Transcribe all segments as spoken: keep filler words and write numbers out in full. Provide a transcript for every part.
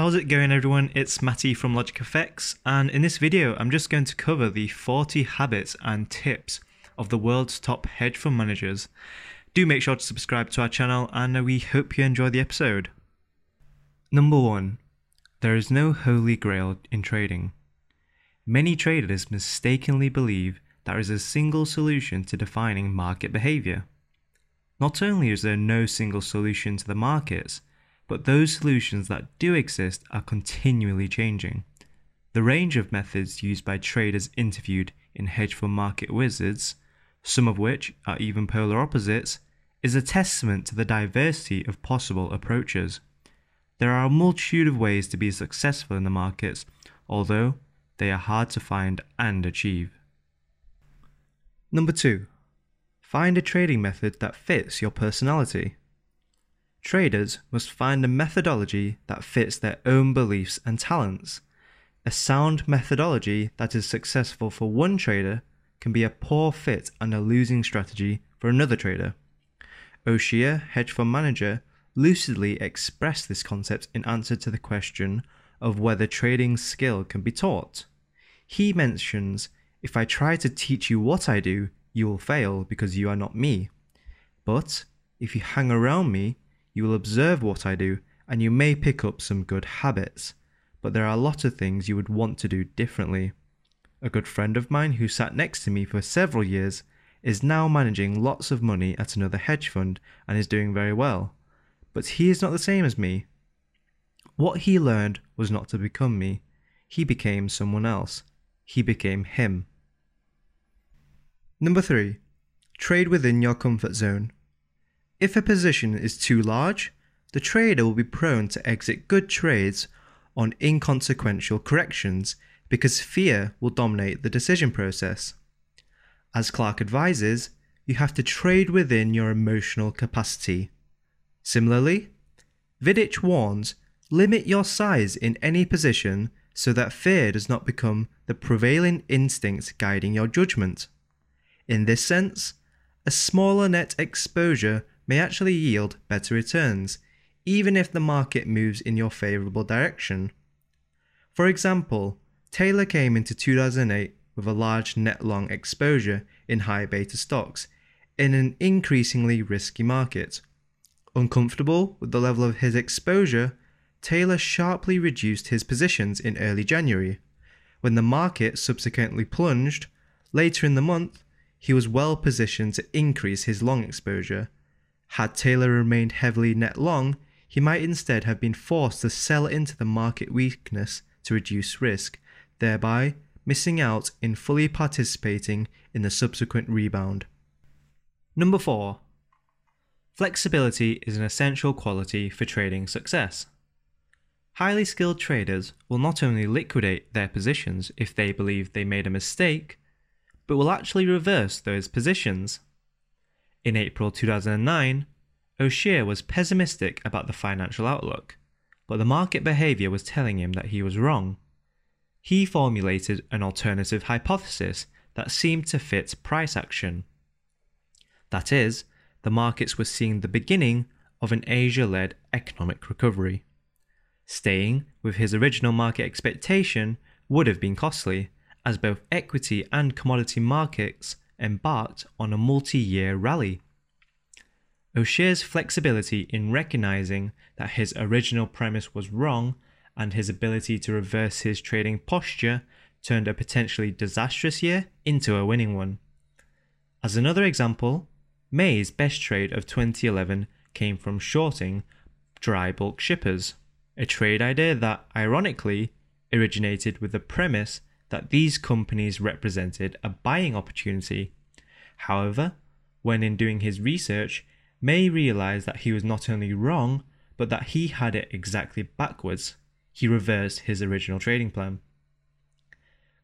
How's it going, everyone? It's Matty from LogicFX, and in this video I'm just going to cover the forty habits and tips of the world's top hedge fund managers. Do make sure to subscribe to our channel and we hope you enjoy the episode. Number one. There is no holy grail in trading. Many traders mistakenly believe there is a single solution to defining market behavior. Not only is there no single solution to the markets, but those solutions that do exist are continually changing. The range of methods used by traders interviewed in Hedge Fund Market Wizards, some of which are even polar opposites, is a testament to the diversity of possible approaches. There are a multitude of ways to be successful in the markets, although they are hard to find and achieve. Number two. Find a trading method that fits your personality. Traders must find a methodology that fits their own beliefs and talents. A sound methodology that is successful for one trader can be a poor fit and a losing strategy for another trader. O'Shea, hedge fund manager, lucidly expressed this concept in answer to the question of whether trading skill can be taught. He mentions, "If I try to teach you what I do, you will fail because you are not me. But if you hang around me, you will observe what I do and you may pick up some good habits, but there are a lot of things you would want to do differently." A good friend of mine who sat next to me for several years is now managing lots of money at another hedge fund and is doing very well, but he is not the same as me. What he learned was not to become me. He became someone else. He became him. Number three. Trade within your comfort zone. If a position is too large, the trader will be prone to exit good trades on inconsequential corrections because fear will dominate the decision process. As Clark advises, you have to trade within your emotional capacity. Similarly, Vidic warns, limit your size in any position so that fear does not become the prevailing instinct guiding your judgment. In this sense, a smaller net exposure may actually yield better returns, even if the market moves in your favourable direction. For example, Taylor came into two thousand eight with a large net long exposure in high beta stocks in an increasingly risky market. Uncomfortable with the level of his exposure, Taylor sharply reduced his positions in early January. When the market subsequently plunged, later in the month, he was well positioned to increase his long exposure. Had Taylor remained heavily net long, he might instead have been forced to sell into the market weakness to reduce risk, thereby missing out in fully participating in the subsequent rebound. Number four. Flexibility is an essential quality for trading success. Highly skilled traders will not only liquidate their positions if they believe they made a mistake, but will actually reverse those positions. In April two thousand nine, O'Shea was pessimistic about the financial outlook, but the market behaviour was telling him that he was wrong. He formulated an alternative hypothesis that seemed to fit price action. That is, the markets were seeing the beginning of an Asia-led economic recovery. Staying with his original market expectation would have been costly, as both equity and commodity markets embarked on a multi-year rally. O'Shea's flexibility in recognising that his original premise was wrong and his ability to reverse his trading posture turned a potentially disastrous year into a winning one. As another example, May's best trade of twenty eleven came from shorting dry bulk shippers, a trade idea that, ironically, originated with the premise that these companies represented a buying opportunity. However, when in doing his research, May realised that he was not only wrong, but that he had it exactly backwards. He reversed his original trading plan.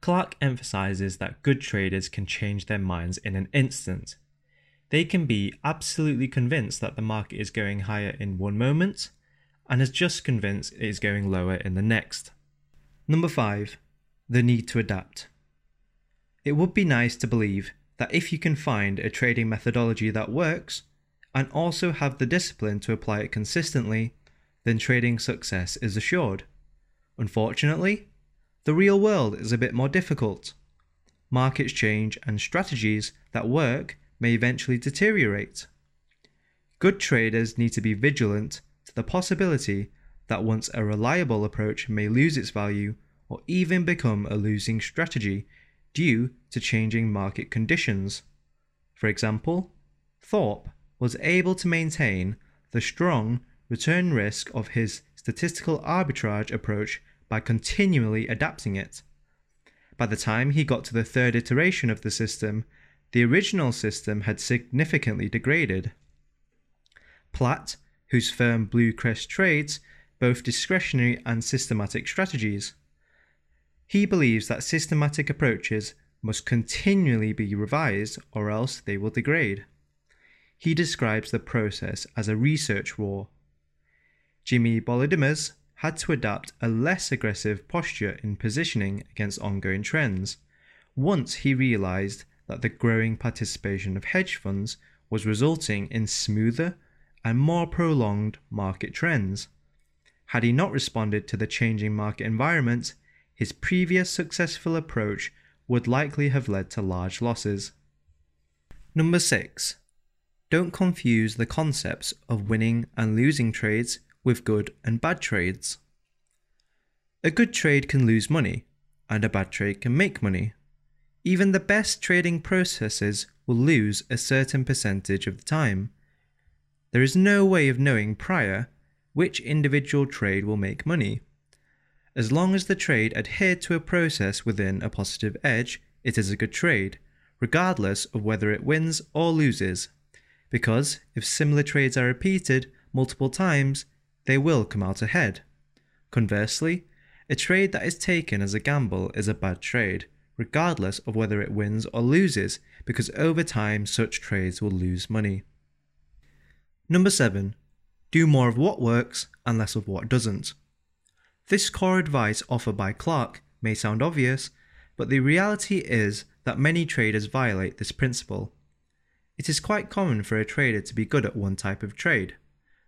Clark emphasises that good traders can change their minds in an instant. They can be absolutely convinced that the market is going higher in one moment, and is just convinced it is going lower in the next. Number five. The need to adapt. It would be nice to believe that if you can find a trading methodology that works, and also have the discipline to apply it consistently, then trading success is assured. Unfortunately, the real world is a bit more difficult. Markets change and strategies that work may eventually deteriorate. Good traders need to be vigilant to the possibility that once a reliable approach may lose its value or even become a losing strategy due to changing market conditions. For example, Thorp was able to maintain the strong return risk of his statistical arbitrage approach by continually adapting it. By the time he got to the third iteration of the system, the original system had significantly degraded. Platt, whose firm Blue Crest trades both discretionary and systematic strategies, he believes that systematic approaches must continually be revised or else they will degrade. He describes the process as a research war. Jimmy Bolodimus had to adapt a less aggressive posture in positioning against ongoing trends once he realized that the growing participation of hedge funds was resulting in smoother and more prolonged market trends. Had he not responded to the changing market environment, his previous successful approach would likely have led to large losses. Number six. Don't confuse the concepts of winning and losing trades with good and bad trades. A good trade can lose money, and a bad trade can make money. Even the best trading processes will lose a certain percentage of the time. There is no way of knowing prior which individual trade will make money. As long as the trade adhered to a process within a positive edge, it is a good trade, regardless of whether it wins or loses, because if similar trades are repeated multiple times, they will come out ahead. Conversely, a trade that is taken as a gamble is a bad trade, regardless of whether it wins or loses, because over time such trades will lose money. Number seven. Do more of what works and less of what doesn't. This core advice offered by Clark may sound obvious, but the reality is that many traders violate this principle. It is quite common for a trader to be good at one type of trade,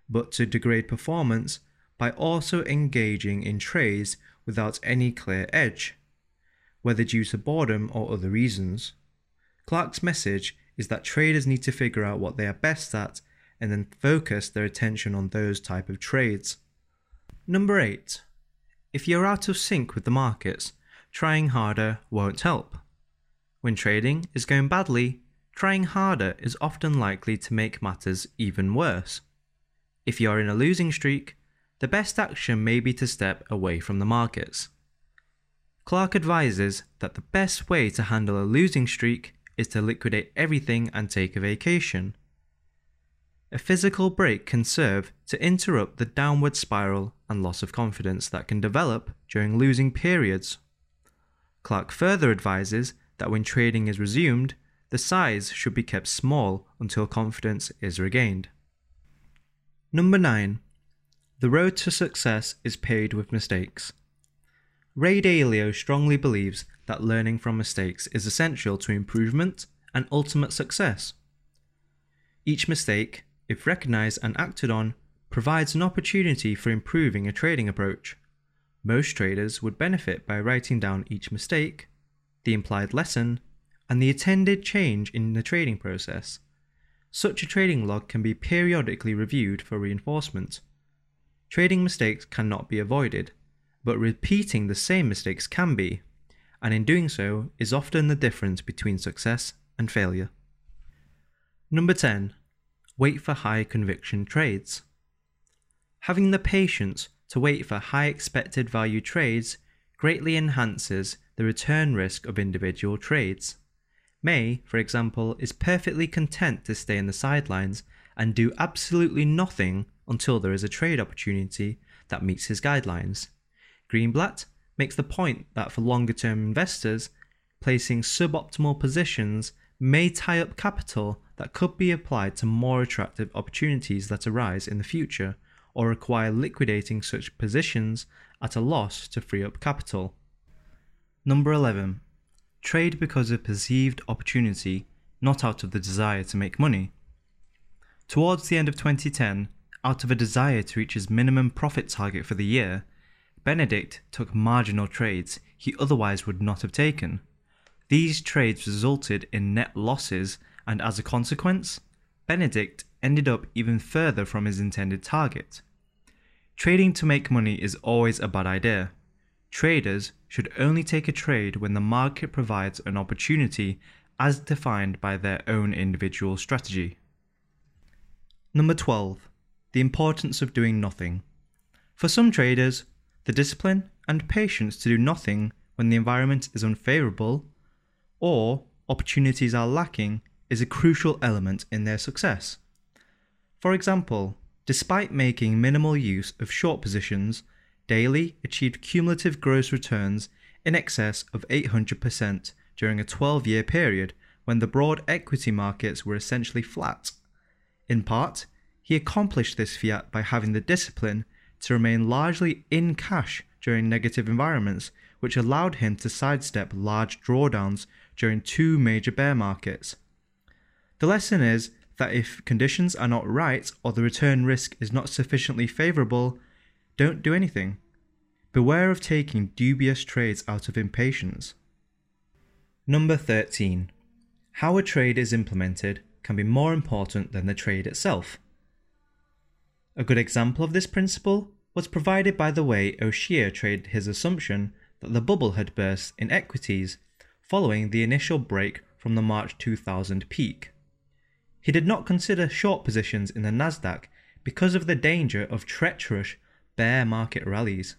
but to degrade performance by also engaging in trades without any clear edge, whether due to boredom or other reasons. Clark's message is that traders need to figure out what they are best at and then focus their attention on those type of trades. Number eight. If you're out of sync with the markets, trying harder won't help. When trading is going badly, trying harder is often likely to make matters even worse. If you're in a losing streak, the best action may be to step away from the markets. Clark advises that the best way to handle a losing streak is to liquidate everything and take a vacation. A physical break can serve to interrupt the downward spiral and loss of confidence that can develop during losing periods. Clark further advises that when trading is resumed, the size should be kept small until confidence is regained. Number nine. The road to success is paved with mistakes. Ray Dalio strongly believes that learning from mistakes is essential to improvement and ultimate success. Each mistake, if recognized and acted on, provides an opportunity for improving a trading approach. Most traders would benefit by writing down each mistake, the implied lesson, and the attended change in the trading process. Such a trading log can be periodically reviewed for reinforcement. Trading mistakes cannot be avoided, but repeating the same mistakes can be, and in doing so is often the difference between success and failure. Number ten. Wait for high conviction trades. Having the patience to wait for high expected value trades greatly enhances the return risk of individual trades. May, for example, is perfectly content to stay in the sidelines and do absolutely nothing until there is a trade opportunity that meets his guidelines. Greenblatt makes the point that for longer term investors, placing suboptimal positions may tie up capital that could be applied to more attractive opportunities that arise in the future or require liquidating such positions at a loss to free up capital. Number eleven. Trade because of perceived opportunity, not out of the desire to make money. Towards the end of twenty ten, out of a desire to reach his minimum profit target for the year, Benedict took marginal trades he otherwise would not have taken. These trades resulted in net losses, and as a consequence, Benedict ended up even further from his intended target. Trading to make money is always a bad idea. Traders should only take a trade when the market provides an opportunity as defined by their own individual strategy. Number twelve. The importance of doing nothing. For some traders, the discipline and patience to do nothing when the environment is unfavorable or opportunities are lacking is a crucial element in their success. For example, despite making minimal use of short positions, Daly achieved cumulative gross returns in excess of eight hundred percent during a twelve-year period when the broad equity markets were essentially flat. In part, he accomplished this feat by having the discipline to remain largely in cash during negative environments, which allowed him to sidestep large drawdowns during two major bear markets. The lesson is that if conditions are not right or the return risk is not sufficiently favourable, don't do anything. Beware of taking dubious trades out of impatience. Number thirteen. How a trade is implemented can be more important than the trade itself. A good example of this principle was provided by the way O'Shea traded his assumption that the bubble had burst in equities following the initial break from the March two thousand peak. He did not consider short positions in the Nasdaq because of the danger of treacherous bear market rallies.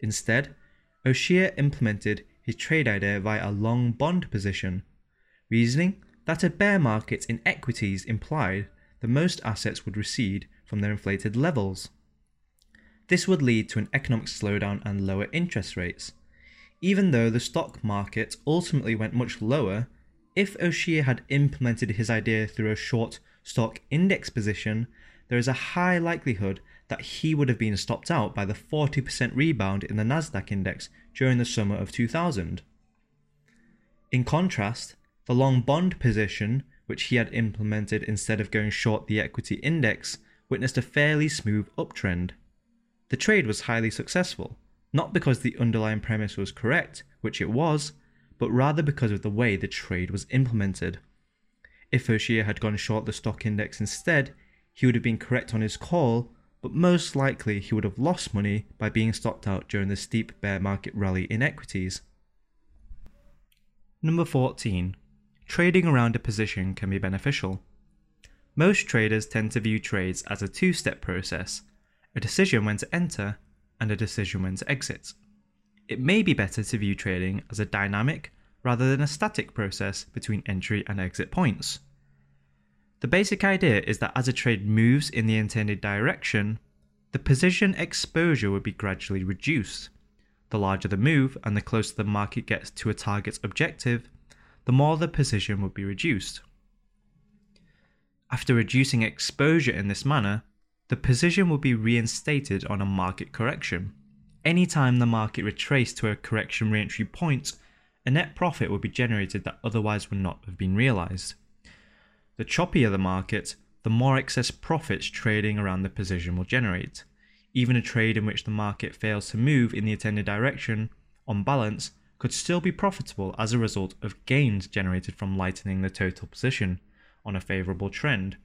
Instead, O'Shea implemented his trade idea via a long bond position, reasoning that a bear market in equities implied that most assets would recede from their inflated levels. This would lead to an economic slowdown and lower interest rates. Even though the stock market ultimately went much lower, if O'Shea had implemented his idea through a short stock index position, there is a high likelihood that he would have been stopped out by the forty percent rebound in the Nasdaq index during the summer of two thousand. In contrast, the long bond position, which he had implemented instead of going short the equity index, witnessed a fairly smooth uptrend. The trade was highly successful, not because the underlying premise was correct, which it was, but rather because of the way the trade was implemented. If O'Shea had gone short the stock index instead, he would have been correct on his call, but most likely he would have lost money by being stopped out during the steep bear market rally in equities. Number fourteen. Trading around a position can be beneficial. Most traders tend to view trades as a two-step process, a decision when to enter and a decision when to exit. It may be better to view trading as a dynamic rather than a static process between entry and exit points. The basic idea is that as a trade moves in the intended direction, the position exposure would be gradually reduced. The larger the move and the closer the market gets to a target's objective, the more the position would be reduced. After reducing exposure in this manner, the position will be reinstated on a market correction. Anytime the market retraced to a correction re-entry point, a net profit will be generated that otherwise would not have been realised. The choppier the market, the more excess profits trading around the position will generate. Even a trade in which the market fails to move in the intended direction, on balance, could still be profitable as a result of gains generated from lightening the total position on a favourable trend,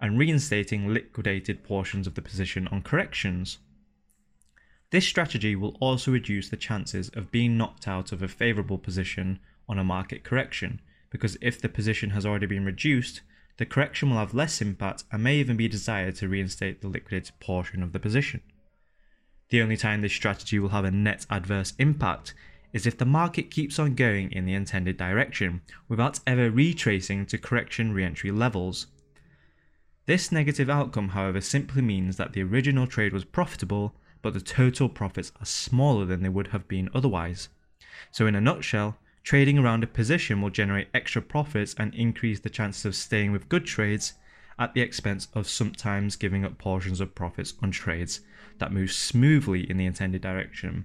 and reinstating liquidated portions of the position on corrections. This strategy will also reduce the chances of being knocked out of a favourable position on a market correction, because if the position has already been reduced, the correction will have less impact and may even be desired to reinstate the liquidated portion of the position. The only time this strategy will have a net adverse impact is if the market keeps on going in the intended direction without ever retracing to correction re-entry levels. This negative outcome, however, simply means that the original trade was profitable, but the total profits are smaller than they would have been otherwise. So in a nutshell, trading around a position will generate extra profits and increase the chances of staying with good trades at the expense of sometimes giving up portions of profits on trades that move smoothly in the intended direction.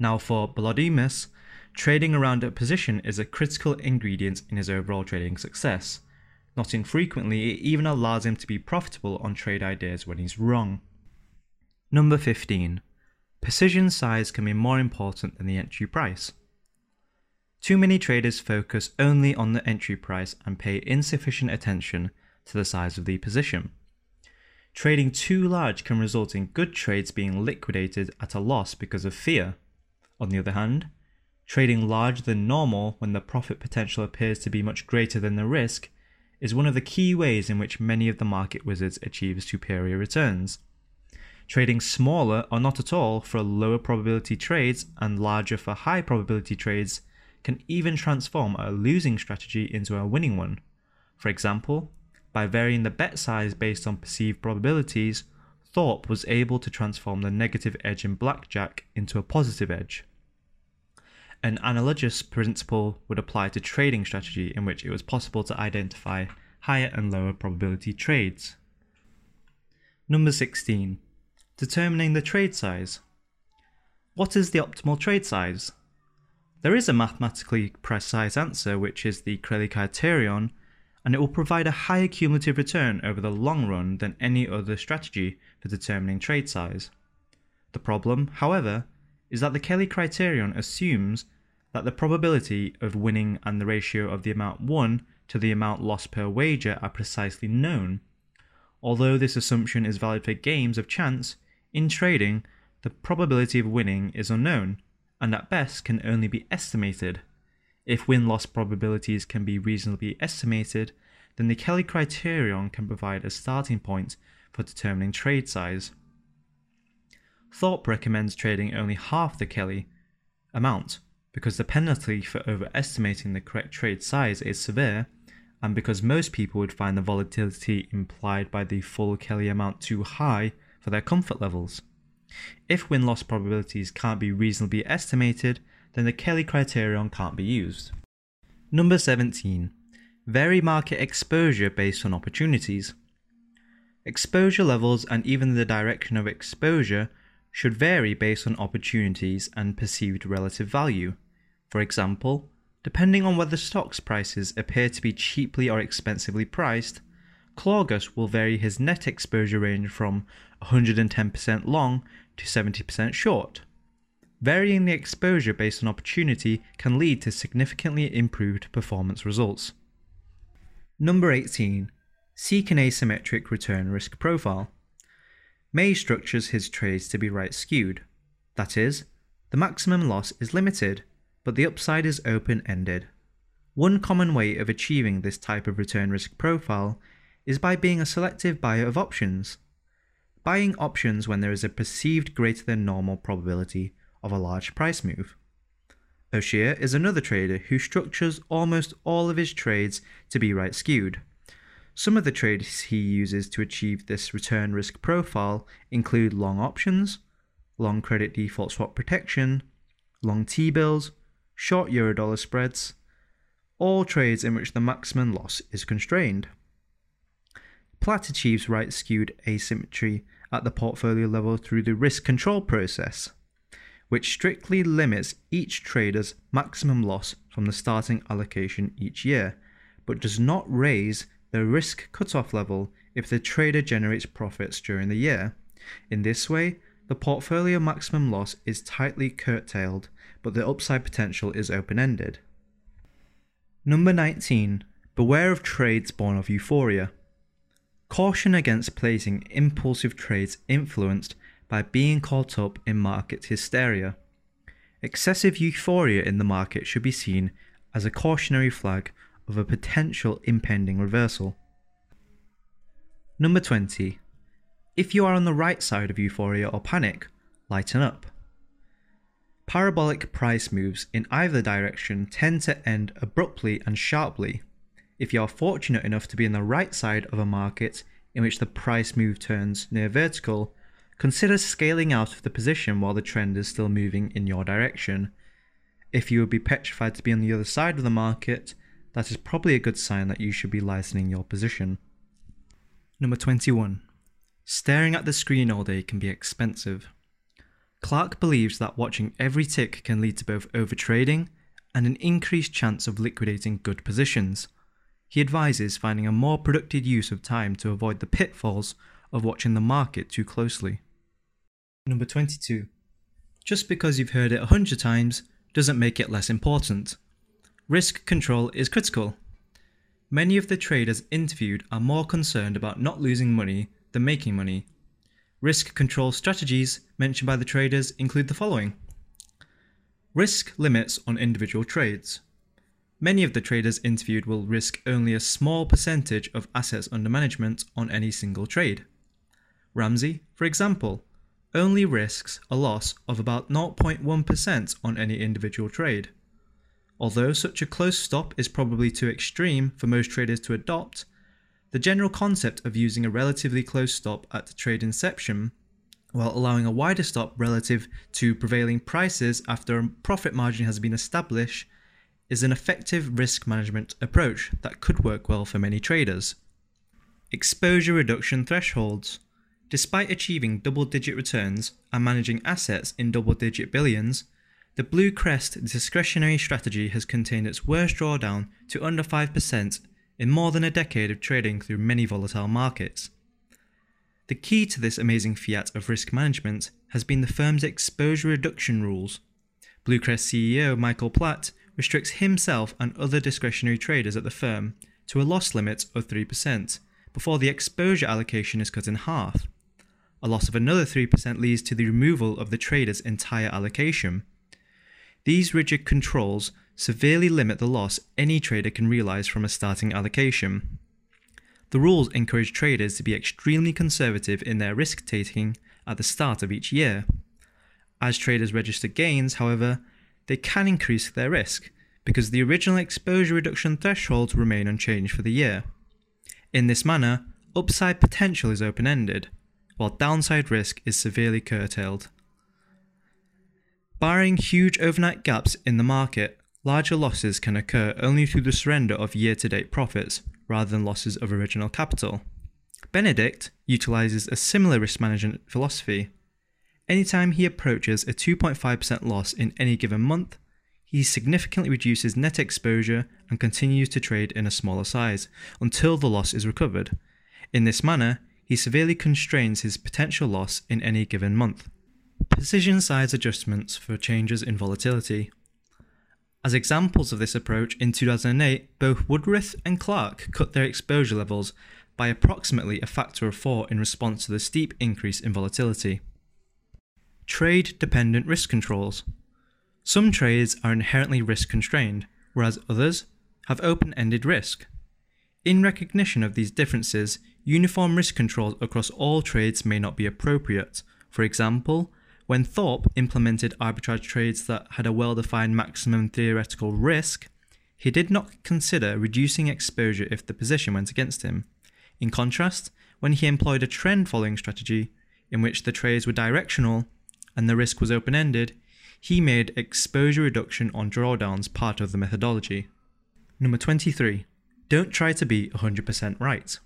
Now for Bolodimus, trading around a position is a critical ingredient in his overall trading success. Not infrequently, it even allows him to be profitable on trade ideas when he's wrong. Number fifteen. Precision size can be more important than the entry price. Too many traders focus only on the entry price and pay insufficient attention to the size of the position. Trading too large can result in good trades being liquidated at a loss because of fear. On the other hand, trading larger than normal when the profit potential appears to be much greater than the risk is one of the key ways in which many of the market wizards achieve superior returns. Trading smaller or not at all for lower probability trades and larger for high probability trades can even transform a losing strategy into a winning one. For example, by varying the bet size based on perceived probabilities, Thorp was able to transform the negative edge in blackjack into a positive edge. An analogous principle would apply to trading strategy, in which it was possible to identify higher and lower probability trades. Number sixteen. Determining the trade size. What is the optimal trade size? There is a mathematically precise answer, which is the Craig criterion, and it will provide a higher cumulative return over the long run than any other strategy for determining trade size. The problem, however, is that the Kelly criterion assumes that the probability of winning and the ratio of the amount won to the amount lost per wager are precisely known. Although this assumption is valid for games of chance, in trading, the probability of winning is unknown, and at best can only be estimated. If win-loss probabilities can be reasonably estimated, then the Kelly criterion can provide a starting point for determining trade size. Thorpe recommends trading only half the Kelly amount because the penalty for overestimating the correct trade size is severe, and because most people would find the volatility implied by the full Kelly amount too high for their comfort levels. If win-loss probabilities can't be reasonably estimated, then the Kelly criterion can't be used. Number seventeen. Vary market exposure based on opportunities. Exposure levels and even the direction of exposure should vary based on opportunities and perceived relative value. For example, depending on whether stocks prices appear to be cheaply or expensively priced, Claugus will vary his net exposure range from one hundred ten percent long to seventy percent short. Varying the exposure based on opportunity can lead to significantly improved performance results. Number eighteen. Seek an asymmetric return risk profile. May structures his trades to be right skewed. That is, the maximum loss is limited, but the upside is open-ended. One common way of achieving this type of return risk profile is by being a selective buyer of options. Buying options when there is a perceived greater than normal probability of a large price move. O'Shea is another trader who structures almost all of his trades to be right skewed. Some of the trades he uses to achieve this return risk profile include long options, long credit default swap protection, long T-bills, short euro-dollar spreads, all trades in which the maximum loss is constrained. Platt achieves right skewed asymmetry at the portfolio level through the risk control process, which strictly limits each trader's maximum loss from the starting allocation each year, but does not raise the risk cutoff level if the trader generates profits during the year. In this way, the portfolio maximum loss is tightly curtailed, but the upside potential is open-ended. Number nineteen. Beware of trades born of euphoria. Caution against placing impulsive trades influenced by being caught up in market hysteria. Excessive euphoria in the market should be seen as a cautionary flag of a potential impending reversal. Number twenty. If you are on the right side of euphoria or panic, lighten up. Parabolic price moves in either direction tend to end abruptly and sharply. If you are fortunate enough to be on the right side of a market in which the price move turns near vertical, consider scaling out of the position while the trend is still moving in your direction. If you would be petrified to be on the other side of the market, that is probably a good sign that you should be lightening your position. Number twenty-one. Staring at the screen all day can be expensive. Clark believes that watching every tick can lead to both overtrading and an increased chance of liquidating good positions. He advises finding a more productive use of time to avoid the pitfalls of watching the market too closely. Number twenty-two. just because you've heard it a hundred times doesn't make it less important. Risk control is critical. Many of the traders interviewed are more concerned about not losing money than making money. Risk control strategies mentioned by the traders include the following. Risk limits on individual trades. Many of the traders interviewed will risk only a small percentage of assets under management on any single trade. Ramsey, for example, only risks a loss of about zero point one percent on any individual trade. Although such a close stop is probably too extreme for most traders to adopt, the general concept of using a relatively close stop at the trade inception while allowing a wider stop relative to prevailing prices after a profit margin has been established is an effective risk management approach that could work well for many traders. Exposure reduction thresholds. Despite achieving double-digit returns and managing assets in double-digit billions, the Blue Crest discretionary strategy has contained its worst drawdown to under five percent in more than a decade of trading through many volatile markets. The key to this amazing fiat of risk management has been the firm's exposure reduction rules. Blue Crest C E O Michael Platt restricts himself and other discretionary traders at the firm to a loss limit of three percent before the exposure allocation is cut in half. A loss of another three percent leads to the removal of the trader's entire allocation. These rigid controls severely limit the loss any trader can realize from a starting allocation. The rules encourage traders to be extremely conservative in their risk-taking at the start of each year. As traders register gains, however, they can increase their risk because the original exposure reduction thresholds remain unchanged for the year. In this manner, upside potential is open-ended, while downside risk is severely curtailed. Barring huge overnight gaps in the market, larger losses can occur only through the surrender of year-to-date profits, rather than losses of original capital. Benedict utilises a similar risk management philosophy. Anytime he approaches a two point five percent loss in any given month, he significantly reduces net exposure and continues to trade in a smaller size until the loss is recovered. In this manner, he severely constrains his potential loss in any given month. Position size adjustments for changes in volatility. As examples of this approach, in two thousand eight, both Woodruff and Clark cut their exposure levels by approximately a factor of four in response to the steep increase in volatility. Trade-dependent risk controls. Some trades are inherently risk-constrained, whereas others have open-ended risk. In recognition of these differences, uniform risk controls across all trades may not be appropriate. For example, when Thorp implemented arbitrage trades that had a well-defined maximum theoretical risk, he did not consider reducing exposure if the position went against him. In contrast, when he employed a trend-following strategy in which the trades were directional and the risk was open-ended, he made exposure reduction on drawdowns part of the methodology. Number twenty-three. Don't try to be one hundred percent right.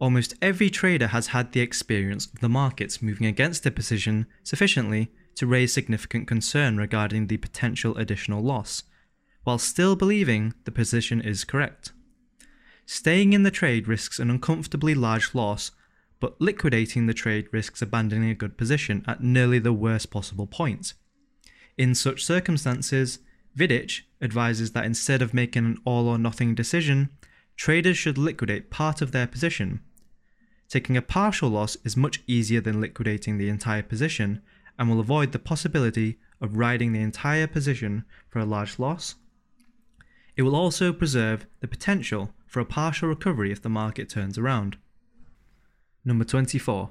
Almost every trader has had the experience of the markets moving against their position sufficiently to raise significant concern regarding the potential additional loss, while still believing the position is correct. Staying in the trade risks an uncomfortably large loss, but liquidating the trade risks abandoning a good position at nearly the worst possible point. In such circumstances, Vidic advises that instead of making an all-or-nothing decision, traders should liquidate part of their position. Taking a partial loss is much easier than liquidating the entire position and will avoid the possibility of riding the entire position for a large loss. It will also preserve the potential for a partial recovery if the market turns around. Number twenty-four.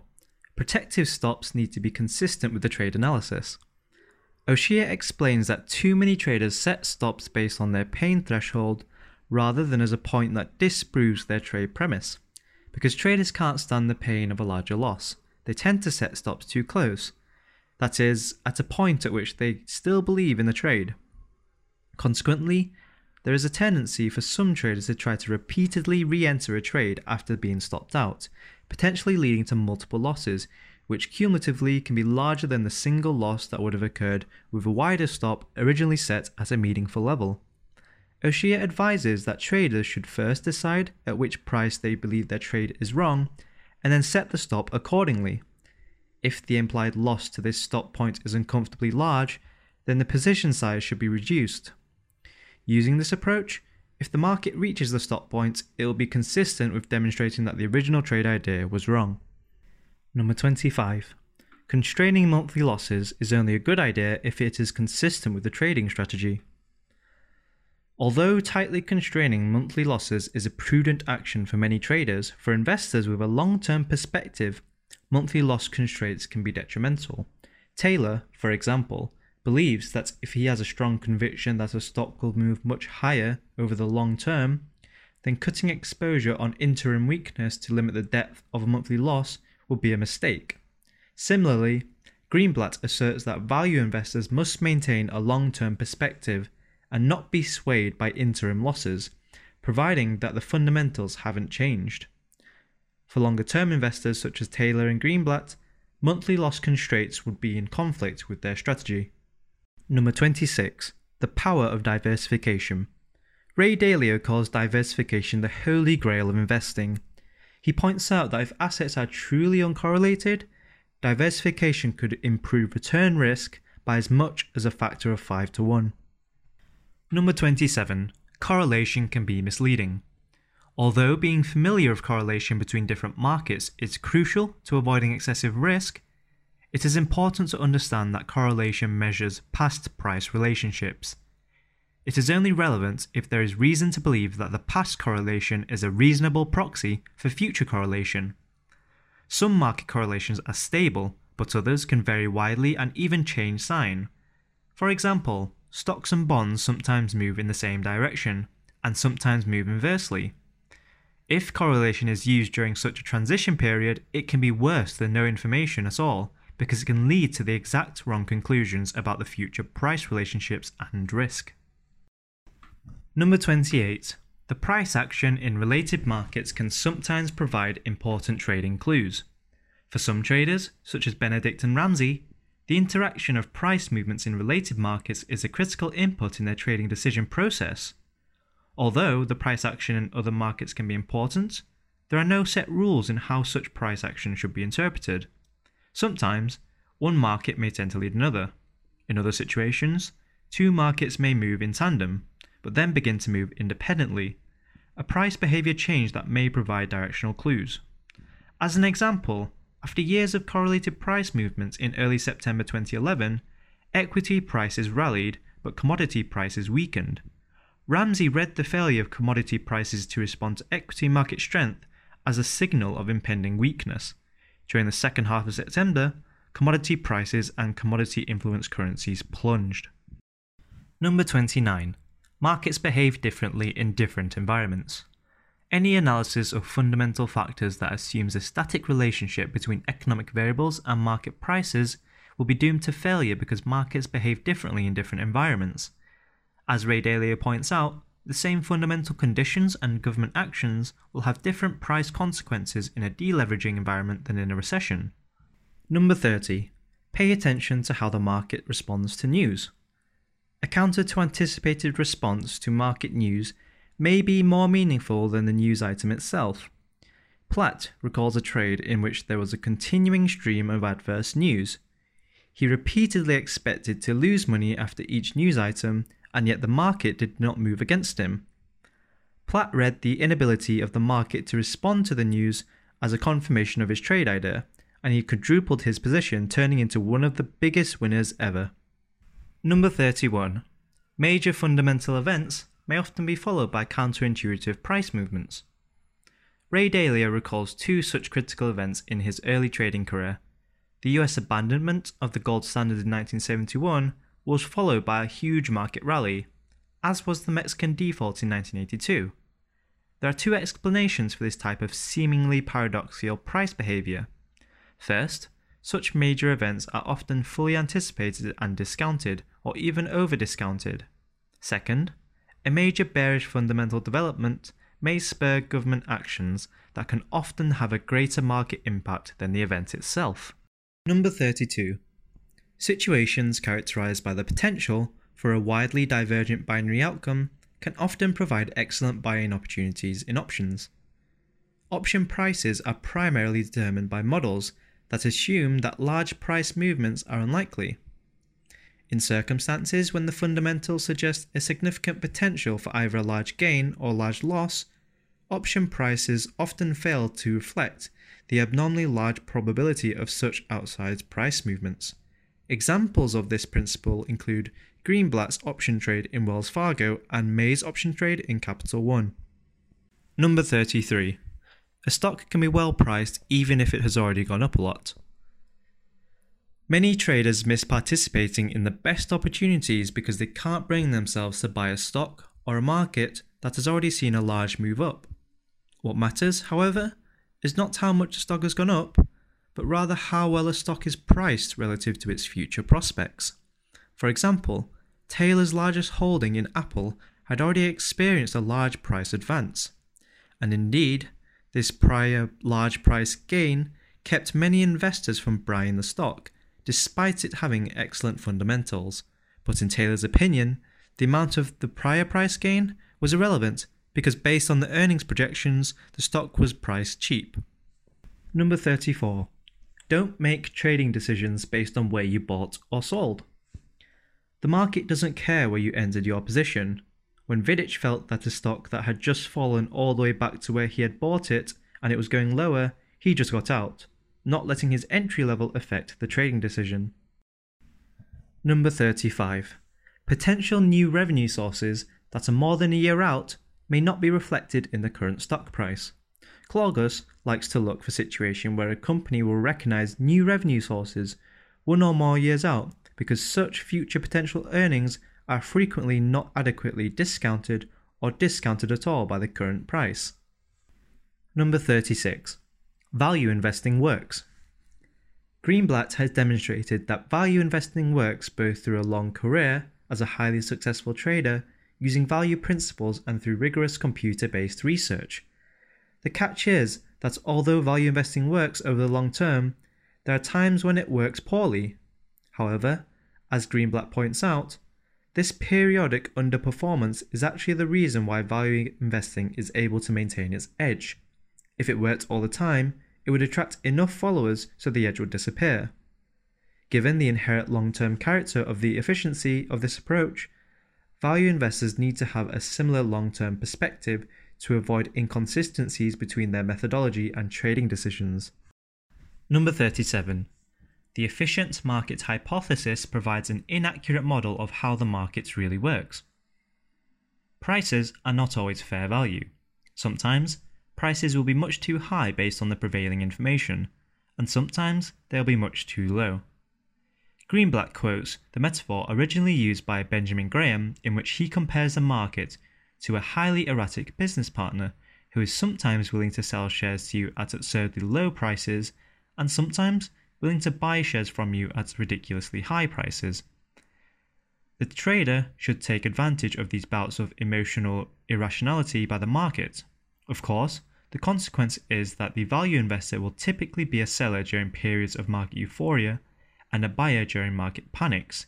Protective stops need to be consistent with the trade analysis. O'Shea explains that too many traders set stops based on their pain threshold rather than as a point that disproves their trade premise. Because traders can't stand the pain of a larger loss, they tend to set stops too close, that is, at a point at which they still believe in the trade. Consequently, there is a tendency for some traders to try to repeatedly re-enter a trade after being stopped out, potentially leading to multiple losses, which cumulatively can be larger than the single loss that would have occurred with a wider stop originally set at a meaningful level. O'Shea advises that traders should first decide at which price they believe their trade is wrong, and then set the stop accordingly. if the implied loss to this stop point is uncomfortably large, then the position size should be reduced. Using this approach, if the market reaches the stop point, it will be consistent with demonstrating that the original trade idea was wrong. Number twenty-five. Constraining monthly losses is only a good idea if it is consistent with the trading strategy. Although tightly constraining monthly losses is a prudent action for many traders, for investors with a long-term perspective, monthly loss constraints can be detrimental. Taylor, for example, believes that if he has a strong conviction that a stock will move much higher over the long term, then cutting exposure on interim weakness to limit the depth of a monthly loss would be a mistake. Similarly, Greenblatt asserts that value investors must maintain a long-term perspective and not be swayed by interim losses, providing that the fundamentals haven't changed. For longer-term investors such as Taylor and Greenblatt, monthly loss constraints would be in conflict with their strategy. Number twenty-six. The power of diversification. Ray Dalio calls diversification the holy grail of investing. He points out that if assets are truly uncorrelated, diversification could improve return risk by as much as a factor of five to one. Number twenty-seven. Correlation can be misleading. Although being familiar with correlation between different markets is crucial to avoiding excessive risk, it is important to understand that correlation measures past price relationships. It is only relevant if there is reason to believe that the past correlation is a reasonable proxy for future correlation. Some market correlations are stable, but others can vary widely and even change sign. For example, stocks and bonds sometimes move in the same direction, and sometimes move inversely. If correlation is used during such a transition period, it can be worse than no information at all, because it can lead to the exact wrong conclusions about the future price relationships and risk. Number twenty-eight. The price action in related markets can sometimes provide important trading clues. For some traders, such as Benedict and Ramsey, the interaction of price movements in related markets is a critical input in their trading decision process. Although the price action in other markets can be important, there are no set rules in how such price action should be interpreted. Sometimes, one market may tend to lead another. In other situations, two markets may move in tandem, but then begin to move independently, a price behavior change that may provide directional clues. As an example, after years of correlated price movements in early September twenty eleven, equity prices rallied, but commodity prices weakened. Ramsey read the failure of commodity prices to respond to equity market strength as a signal of impending weakness. During the second half of September, commodity prices and commodity-influenced currencies plunged. Number twenty-nine. Markets behave differently in different environments. Any analysis of fundamental factors that assumes a static relationship between economic variables and market prices will be doomed to failure because markets behave differently in different environments. As Ray Dalio points out, the same fundamental conditions and government actions will have different price consequences in a deleveraging environment than in a recession. Number thirty. Pay attention to how the market responds to news. A counter to anticipated response to market news may be more meaningful than the news item itself. Platt recalls a trade in which there was a continuing stream of adverse news. He repeatedly expected to lose money after each news item, and yet the market did not move against him. Platt read the inability of the market to respond to the news as a confirmation of his trade idea, and he quadrupled his position, turning into one of the biggest winners ever. Number thirty-one. Major fundamental events may often be followed by counterintuitive price movements. Ray Dalio recalls two such critical events in his early trading career. The U S abandonment of the gold standard in nineteen seventy-one was followed by a huge market rally, as was the Mexican default in nineteen eighty-two. There are two explanations for this type of seemingly paradoxical price behavior. First, such major events are often fully anticipated and discounted, or even over-discounted. Second, a major bearish fundamental development may spur government actions that can often have a greater market impact than the event itself. Number thirty-two. Situations characterized by the potential for a widely divergent binary outcome can often provide excellent buy-in opportunities in options. Option prices are primarily determined by models that assume that large price movements are unlikely. In circumstances when the fundamentals suggest a significant potential for either a large gain or large loss, option prices often fail to reflect the abnormally large probability of such outsized price movements. Examples of this principle include Greenblatt's option trade in Wells Fargo and May's option trade in Capital One. Number thirty-three. A stock can be well priced even if it has already gone up a lot. Many traders miss participating in the best opportunities because they can't bring themselves to buy a stock or a market that has already seen a large move up. What matters, however, is not how much a stock has gone up, but rather how well a stock is priced relative to its future prospects. For example, Taylor's largest holding in Apple had already experienced a large price advance, and indeed, this prior large price gain kept many investors from buying the stock, despite it having excellent fundamentals, but in Taylor's opinion, the amount of the prior price gain was irrelevant because based on the earnings projections, the stock was priced cheap. Number thirty-four. Don't make trading decisions based on where you bought or sold. The market doesn't care where you ended your position. When Vidic felt that a stock that had just fallen all the way back to where he had bought it and it was going lower, he just got out, not letting his entry level affect the trading decision. Number thirty-five. Potential new revenue sources that are more than a year out may not be reflected in the current stock price. Claugus likes to look for situations where a company will recognise new revenue sources one or more years out because such future potential earnings are frequently not adequately discounted or discounted at all by the current price. Number thirty-six. Value investing works. Greenblatt has demonstrated that value investing works both through a long career as a highly successful trader using value principles and through rigorous computer-based research. The catch is that although value investing works over the long term, there are times when it works poorly. However, as Greenblatt points out, this periodic underperformance is actually the reason why value investing is able to maintain its edge. If it worked all the time, it would attract enough followers so the edge would disappear. Given the inherent long-term character of the efficiency of this approach, value investors need to have a similar long-term perspective to avoid inconsistencies between their methodology and trading decisions. Number thirty-seven. The efficient market hypothesis provides an inaccurate model of how the market really works. Prices are not always fair value. Sometimes, prices will be much too high based on the prevailing information, and sometimes they'll be much too low. Greenblatt quotes the metaphor originally used by Benjamin Graham in which he compares the market to a highly erratic business partner who is sometimes willing to sell shares to you at absurdly low prices and sometimes willing to buy shares from you at ridiculously high prices. The trader should take advantage of these bouts of emotional irrationality by the market. Of course, the consequence is that the value investor will typically be a seller during periods of market euphoria and a buyer during market panics.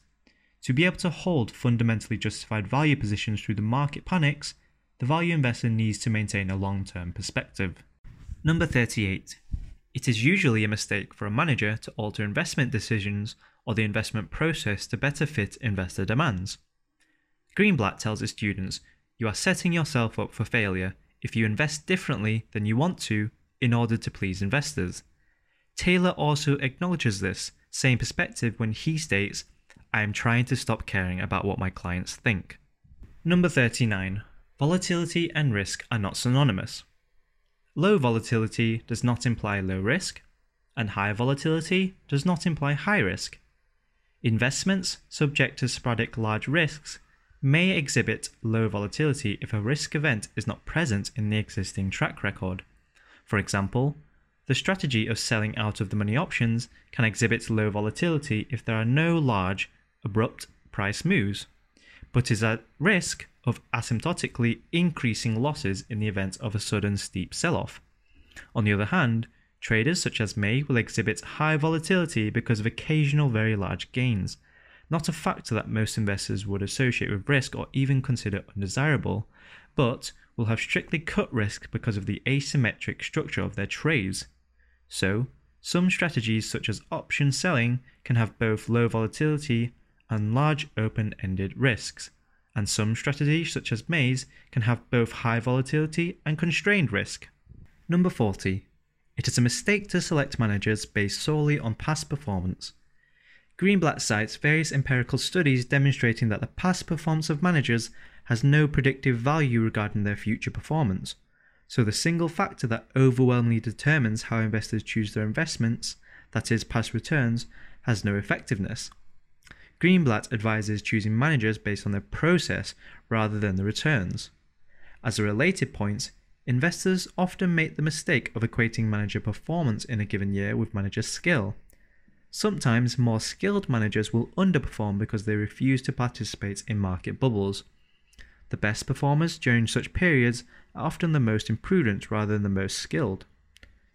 To be able to hold fundamentally justified value positions through the market panics, the value investor needs to maintain a long-term perspective. Number thirty-eight. It is usually a mistake for a manager to alter investment decisions or the investment process to better fit investor demands. Greenblatt tells his students, "You are setting yourself up for failure if you invest differently than you want to in order to please investors." Taylor also acknowledges this same perspective when he states, "I am trying to stop caring about what my clients think." Number thirty-nine. Volatility and risk are not synonymous. Low volatility does not imply low risk, and high volatility does not imply high risk. Investments subject to sporadic large risks may exhibit low volatility if a risk event is not present in the existing track record. For example, the strategy of selling out of the money options can exhibit low volatility if there are no large, abrupt price moves, but is at risk of asymptotically increasing losses in the event of a sudden steep sell-off. On the other hand, traders such as May will exhibit high volatility because of occasional very large gains, not a factor that most investors would associate with risk or even consider undesirable, but will have strictly cut risk because of the asymmetric structure of their trades. So, Some strategies such as option selling can have both low volatility and large open-ended risks, and some strategies such as May's can have both high volatility and constrained risk. Number forty. It is a mistake to select managers based solely on past performance. Greenblatt cites various empirical studies demonstrating that the past performance of managers has no predictive value regarding their future performance, so the single factor that overwhelmingly determines how investors choose their investments, that is past returns, has no effectiveness. Greenblatt advises choosing managers based on their process rather than the returns. As a related point, investors often make the mistake of equating manager performance in a given year with manager skill. Sometimes more skilled managers will underperform because they refuse to participate in market bubbles. The best performers during such periods are often the most imprudent rather than the most skilled.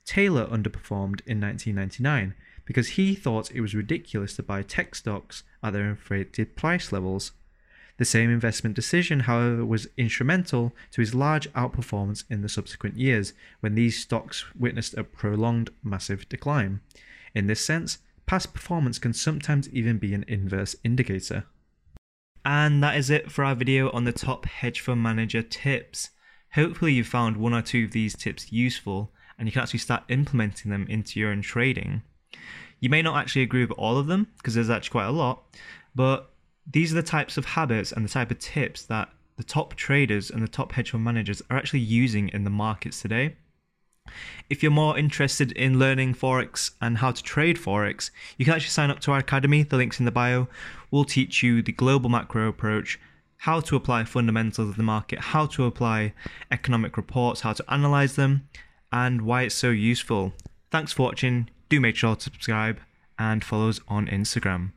Taylor underperformed in nineteen ninety-nine because he thought it was ridiculous to buy tech stocks at their inflated price levels. The same investment decision, however, was instrumental to his large outperformance in the subsequent years when these stocks witnessed a prolonged massive decline. In this sense, past performance can sometimes even be an inverse indicator. And that is it for our video on the top hedge fund manager tips. Hopefully you found one or two of these tips useful and you can actually start implementing them into your own trading. You may not actually agree with all of them because there's actually quite a lot, but these are the types of habits and the type of tips that the top traders and the top hedge fund managers are actually using in the markets today. If you're more interested in learning Forex and how to trade Forex, you can actually sign up to our academy, the link's in the bio. We'll teach you the global macro approach, how to apply fundamentals of the market, how to apply economic reports, how to analyze them, and why it's so useful. Thanks for watching, do make sure to subscribe and follow us on Instagram.